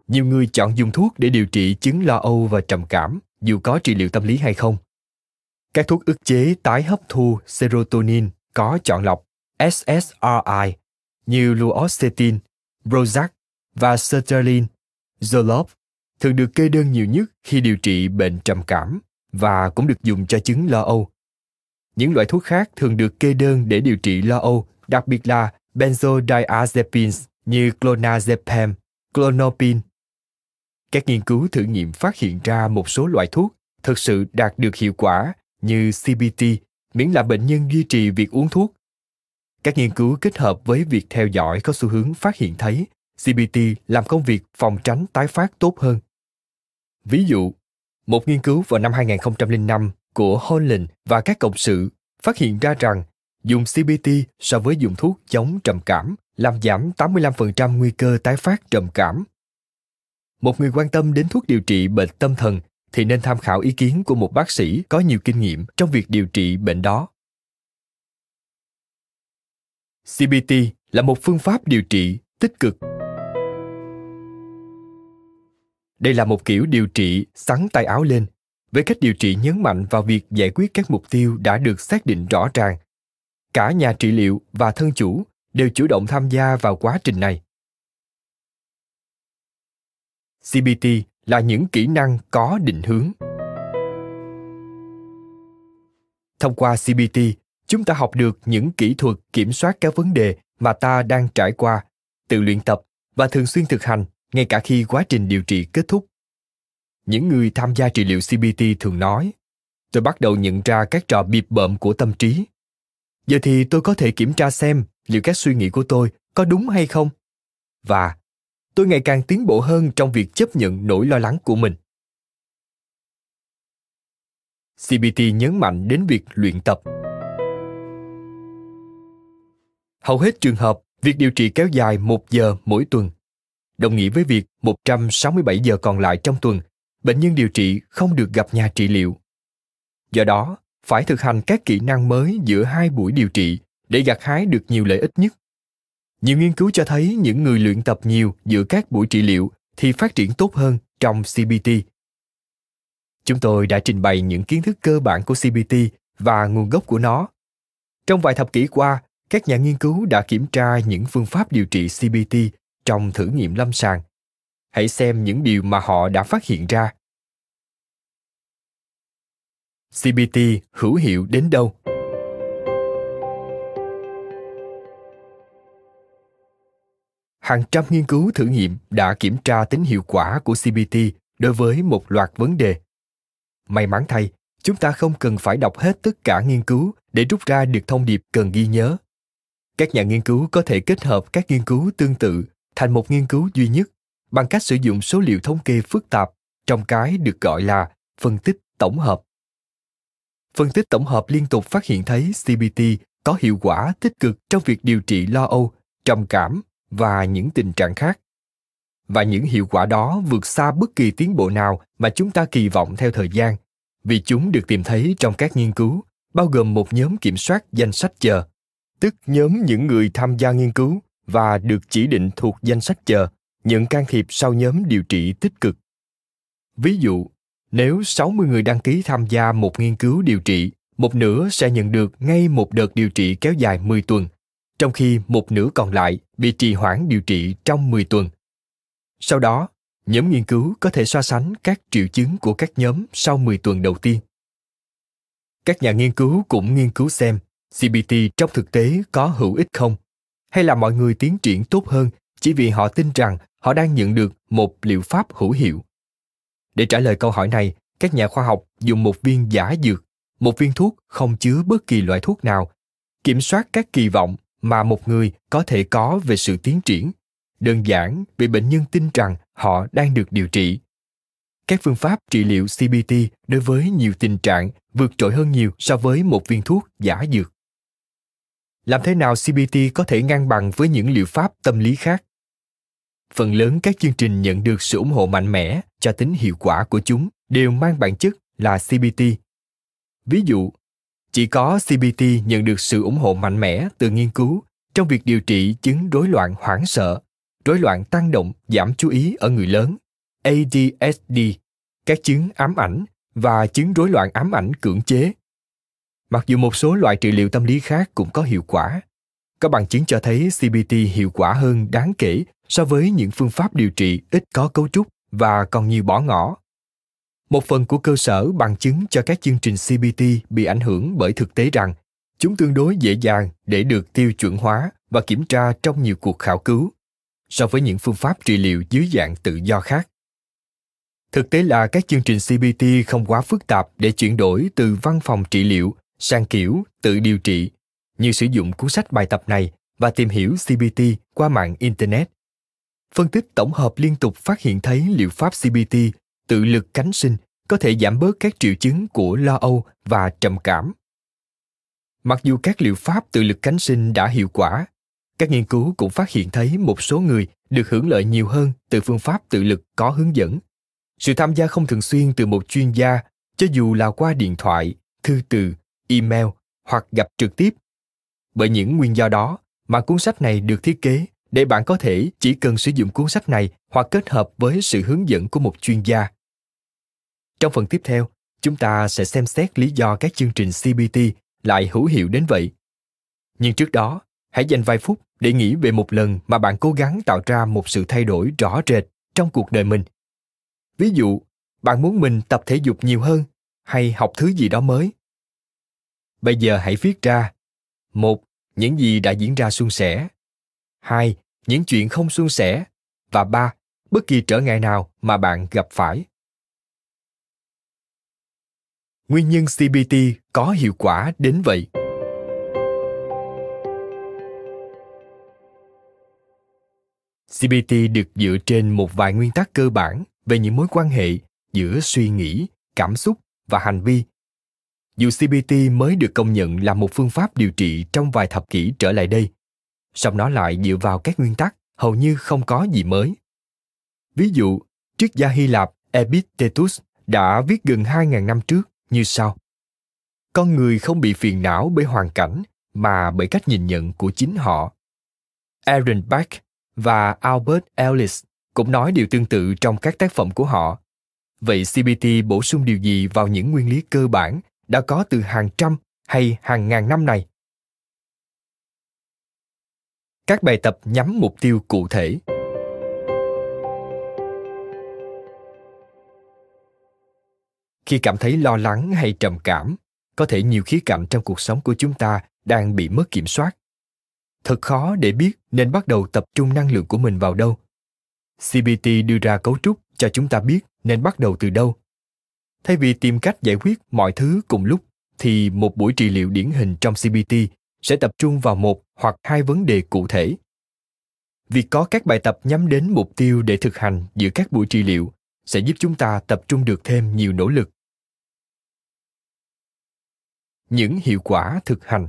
Nhiều người chọn dùng thuốc để điều trị chứng lo âu và trầm cảm, dù có trị liệu tâm lý hay không. Các thuốc ức chế tái hấp thu serotonin có chọn lọc ét ét rờ i như fluoxetine, Prozac và sertraline, Zoloft thường được kê đơn nhiều nhất khi điều trị bệnh trầm cảm và cũng được dùng cho chứng lo âu. Những loại thuốc khác thường được kê đơn để điều trị lo âu, đặc biệt là benzodiazepines như clonazepam, Clonopin. Các nghiên cứu thử nghiệm phát hiện ra một số loại thuốc thực sự đạt được hiệu quả như xê bê tê, miễn là bệnh nhân duy trì việc uống thuốc. Các nghiên cứu kết hợp với việc theo dõi có xu hướng phát hiện thấy xê bê tê làm công việc phòng tránh tái phát tốt hơn. Ví dụ, một nghiên cứu vào năm hai nghìn không trăm lẻ năm của Hollon và các cộng sự phát hiện ra rằng dùng xê bê tê so với dùng thuốc chống trầm cảm làm giảm tám mươi lăm phần trăm nguy cơ tái phát trầm cảm. Một người quan tâm đến thuốc điều trị bệnh tâm thần thì nên tham khảo ý kiến của một bác sĩ có nhiều kinh nghiệm trong việc điều trị bệnh đó. xê bê tê là một phương pháp điều trị tích cực. Đây là một kiểu điều trị xắn tay áo lên, với cách điều trị nhấn mạnh vào việc giải quyết các mục tiêu đã được xác định rõ ràng. Cả nhà trị liệu và thân chủ đều chủ động tham gia vào quá trình này. xê bê tê là những kỹ năng có định hướng. Thông qua xê bê tê, chúng ta học được những kỹ thuật kiểm soát các vấn đề mà ta đang trải qua, tự luyện tập và thường xuyên thực hành ngay cả khi quá trình điều trị kết thúc. Những người tham gia trị liệu xê bê tê thường nói, tôi bắt đầu nhận ra các trò bịp bợm của tâm trí. Giờ thì tôi có thể kiểm tra xem liệu các suy nghĩ của tôi có đúng hay không? Và tôi ngày càng tiến bộ hơn trong việc chấp nhận nỗi lo lắng của mình. xê bê tê nhấn mạnh đến việc luyện tập. Hầu hết trường hợp, việc điều trị kéo dài một giờ mỗi tuần, đồng nghĩa với việc một trăm sáu mươi bảy giờ còn lại trong tuần, bệnh nhân điều trị không được gặp nhà trị liệu. Do đó, phải thực hành các kỹ năng mới giữa hai buổi điều trị để gặt hái được nhiều lợi ích nhất. Nhiều nghiên cứu cho thấy những người luyện tập nhiều giữa các buổi trị liệu thì phát triển tốt hơn trong xê bê tê. Chúng tôi đã trình bày những kiến thức cơ bản của xê bê tê và nguồn gốc của nó. Trong vài thập kỷ qua, các nhà nghiên cứu đã kiểm tra những phương pháp điều trị xê bê tê trong thử nghiệm lâm sàng. Hãy xem những điều mà họ đã phát hiện ra. xê bê tê hữu hiệu đến đâu? Hàng trăm nghiên cứu thử nghiệm đã kiểm tra tính hiệu quả của xê bê tê đối với một loạt vấn đề. May mắn thay, chúng ta không cần phải đọc hết tất cả nghiên cứu để rút ra được thông điệp cần ghi nhớ. Các nhà nghiên cứu có thể kết hợp các nghiên cứu tương tự thành một nghiên cứu duy nhất bằng cách sử dụng số liệu thống kê phức tạp trong cái được gọi là phân tích tổng hợp. Phân tích tổng hợp liên tục phát hiện thấy xê bê tê có hiệu quả tích cực trong việc điều trị lo âu, trầm cảm và những tình trạng khác. Và những hiệu quả đó vượt xa bất kỳ tiến bộ nào mà chúng ta kỳ vọng theo thời gian, vì chúng được tìm thấy trong các nghiên cứu, bao gồm một nhóm kiểm soát danh sách chờ, tức nhóm những người tham gia nghiên cứu và được chỉ định thuộc danh sách chờ nhận can thiệp sau nhóm điều trị tích cực. Ví dụ, nếu sáu mươi người đăng ký tham gia một nghiên cứu điều trị, một nửa sẽ nhận được ngay một đợt điều trị kéo dài mười tuần, trong khi một nửa còn lại bị trì hoãn điều trị trong mười tuần. Sau đó, nhóm nghiên cứu có thể so sánh các triệu chứng của các nhóm sau mười tuần đầu tiên. Các nhà nghiên cứu cũng nghiên cứu xem xê bê tê trong thực tế có hữu ích không, hay là mọi người tiến triển tốt hơn chỉ vì họ tin rằng họ đang nhận được một liệu pháp hữu hiệu. Để trả lời câu hỏi này, các nhà khoa học dùng một viên giả dược, một viên thuốc không chứa bất kỳ loại thuốc nào, kiểm soát các kỳ vọng mà một người có thể có về sự tiến triển, đơn giản vì bệnh nhân tin rằng họ đang được điều trị. Các phương pháp trị liệu xê bê tê đối với nhiều tình trạng vượt trội hơn nhiều so với một viên thuốc giả dược. Làm thế nào xê bê tê có thể ngang bằng với những liệu pháp tâm lý khác? Phần lớn các chương trình nhận được sự ủng hộ mạnh mẽ cho tính hiệu quả của chúng đều mang bản chất là xê bê tê. Ví dụ, chỉ có xê bê tê nhận được sự ủng hộ mạnh mẽ từ nghiên cứu trong việc điều trị chứng rối loạn hoảng sợ, rối loạn tăng động giảm chú ý ở người lớn, A D H D, các chứng ám ảnh và chứng rối loạn ám ảnh cưỡng chế. Mặc dù một số loại trị liệu tâm lý khác cũng có hiệu quả, có bằng chứng cho thấy xê bê tê hiệu quả hơn đáng kể so với những phương pháp điều trị ít có cấu trúc và còn nhiều bỏ ngỏ. Một phần của cơ sở bằng chứng cho các chương trình xê bê tê bị ảnh hưởng bởi thực tế rằng chúng tương đối dễ dàng để được tiêu chuẩn hóa và kiểm tra trong nhiều cuộc khảo cứu, so với những phương pháp trị liệu dưới dạng tự do khác. Thực tế là các chương trình xê bê tê không quá phức tạp để chuyển đổi từ văn phòng trị liệu sang kiểu tự điều trị, như sử dụng cuốn sách bài tập này và tìm hiểu xê bê tê qua mạng Internet. Phân tích tổng hợp liên tục phát hiện thấy liệu pháp xê bê tê tự lực cánh sinh có thể giảm bớt các triệu chứng của lo âu và trầm cảm. Mặc dù các liệu pháp tự lực cánh sinh đã hiệu quả, các nghiên cứu cũng phát hiện thấy một số người được hưởng lợi nhiều hơn từ phương pháp tự lực có hướng dẫn. Sự tham gia không thường xuyên từ một chuyên gia, cho dù là qua điện thoại, thư từ, email hoặc gặp trực tiếp. Bởi những nguyên do đó mà cuốn sách này được thiết kế để bạn có thể chỉ cần sử dụng cuốn sách này hoặc kết hợp với sự hướng dẫn của một chuyên gia. Trong phần tiếp theo, chúng ta sẽ xem xét lý do các chương trình xê bê tê lại hữu hiệu đến vậy. Nhưng trước đó, hãy dành vài phút để nghĩ về một lần mà bạn cố gắng tạo ra một sự thay đổi rõ rệt trong cuộc đời mình. Ví dụ, bạn muốn mình tập thể dục nhiều hơn hay học thứ gì đó mới. Bây giờ hãy viết ra: một. Những gì đã diễn ra suôn sẻ. hai. Những chuyện không suôn sẻ. Và ba. Bất kỳ trở ngại nào mà bạn gặp phải. Nguyên nhân xê bê tê có hiệu quả đến vậy. xê bê tê được dựa trên một vài nguyên tắc cơ bản về những mối quan hệ giữa suy nghĩ, cảm xúc và hành vi. Dù xê bê tê mới được công nhận là một phương pháp điều trị trong vài thập kỷ trở lại đây, song nó lại dựa vào các nguyên tắc hầu như không có gì mới. Ví dụ, triết gia Hy Lạp Epictetus đã viết gần hai nghìn năm trước như sau: con người không bị phiền não bởi hoàn cảnh mà bởi cách nhìn nhận của chính họ. Aaron Beck và Albert Ellis cũng nói điều tương tự trong các tác phẩm của họ. Vậy xê bê tê bổ sung điều gì vào những nguyên lý cơ bản đã có từ hàng trăm hay hàng ngàn năm này? Các bài tập nhắm mục tiêu cụ thể. Khi cảm thấy lo lắng hay trầm cảm, có thể nhiều khía cạnh trong cuộc sống của chúng ta đang bị mất kiểm soát. Thật khó để biết nên bắt đầu tập trung năng lượng của mình vào đâu. xê bê tê đưa ra cấu trúc cho chúng ta biết nên bắt đầu từ đâu. Thay vì tìm cách giải quyết mọi thứ cùng lúc, thì một buổi trị liệu điển hình trong xê bê tê sẽ tập trung vào một hoặc hai vấn đề cụ thể. Việc có các bài tập nhắm đến mục tiêu để thực hành giữa các buổi trị liệu sẽ giúp chúng ta tập trung được thêm nhiều nỗ lực. Những hiệu quả thực hành.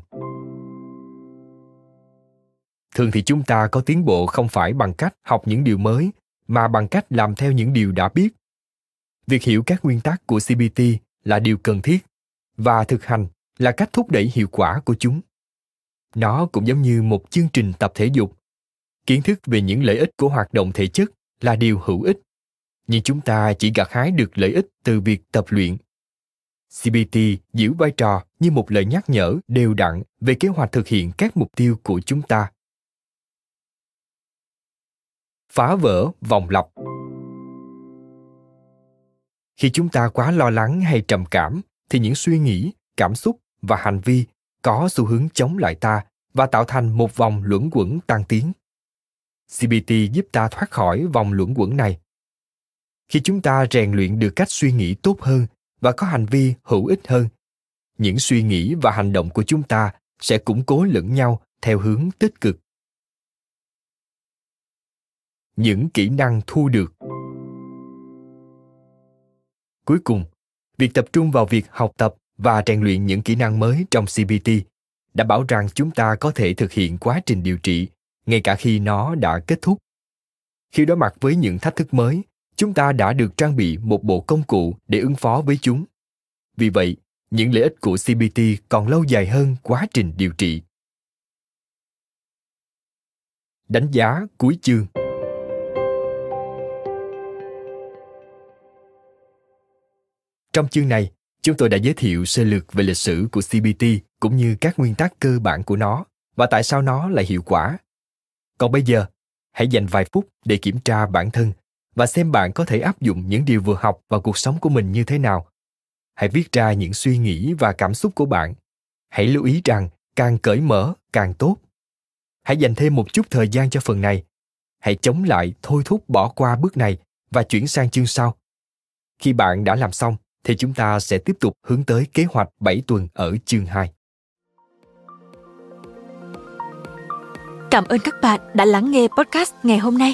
Thường thì chúng ta có tiến bộ không phải bằng cách học những điều mới, mà bằng cách làm theo những điều đã biết. Việc hiểu các nguyên tắc của xê bê tê là điều cần thiết, và thực hành là cách thúc đẩy hiệu quả của chúng. Nó cũng giống như một chương trình tập thể dục. Kiến thức về những lợi ích của hoạt động thể chất là điều hữu ích, nhưng chúng ta chỉ gặt hái được lợi ích từ việc tập luyện. xê bê tê giữ vai trò như một lời nhắc nhở đều đặn về kế hoạch thực hiện các mục tiêu của chúng ta. Phá vỡ vòng lặp. Khi chúng ta quá lo lắng hay trầm cảm, thì những suy nghĩ, cảm xúc và hành vi có xu hướng chống lại ta và tạo thành một vòng luẩn quẩn tăng tiến. xê bê tê giúp ta thoát khỏi vòng luẩn quẩn này. Khi chúng ta rèn luyện được cách suy nghĩ tốt hơn và có hành vi hữu ích hơn, những suy nghĩ và hành động của chúng ta sẽ củng cố lẫn nhau theo hướng tích cực. Những kỹ năng thu được. Cuối cùng, việc tập trung vào việc học tập và rèn luyện những kỹ năng mới trong xê bê tê đảm bảo rằng chúng ta có thể thực hiện quá trình điều trị ngay cả khi nó đã kết thúc. Khi đối mặt với những thách thức mới, chúng ta đã được trang bị một bộ công cụ để ứng phó với chúng. Vì vậy, những lợi ích của xê bê tê còn lâu dài hơn quá trình điều trị. Đánh giá cuối chương. Trong chương này, chúng tôi đã giới thiệu sơ lược về lịch sử của xê bê tê cũng như các nguyên tắc cơ bản của nó và tại sao nó lại hiệu quả. Còn bây giờ, hãy dành vài phút để kiểm tra bản thân và xem bạn có thể áp dụng những điều vừa học vào cuộc sống của mình như thế nào. Hãy viết ra những suy nghĩ và cảm xúc của bạn. Hãy lưu ý rằng càng cởi mở càng tốt. Hãy dành thêm một chút thời gian cho phần này. Hãy chống lại thôi thúc bỏ qua bước này và chuyển sang chương sau. Khi bạn đã làm xong, thì chúng ta sẽ tiếp tục hướng tới kế hoạch bảy tuần ở chương hai. Cảm ơn các bạn đã lắng nghe podcast ngày hôm nay.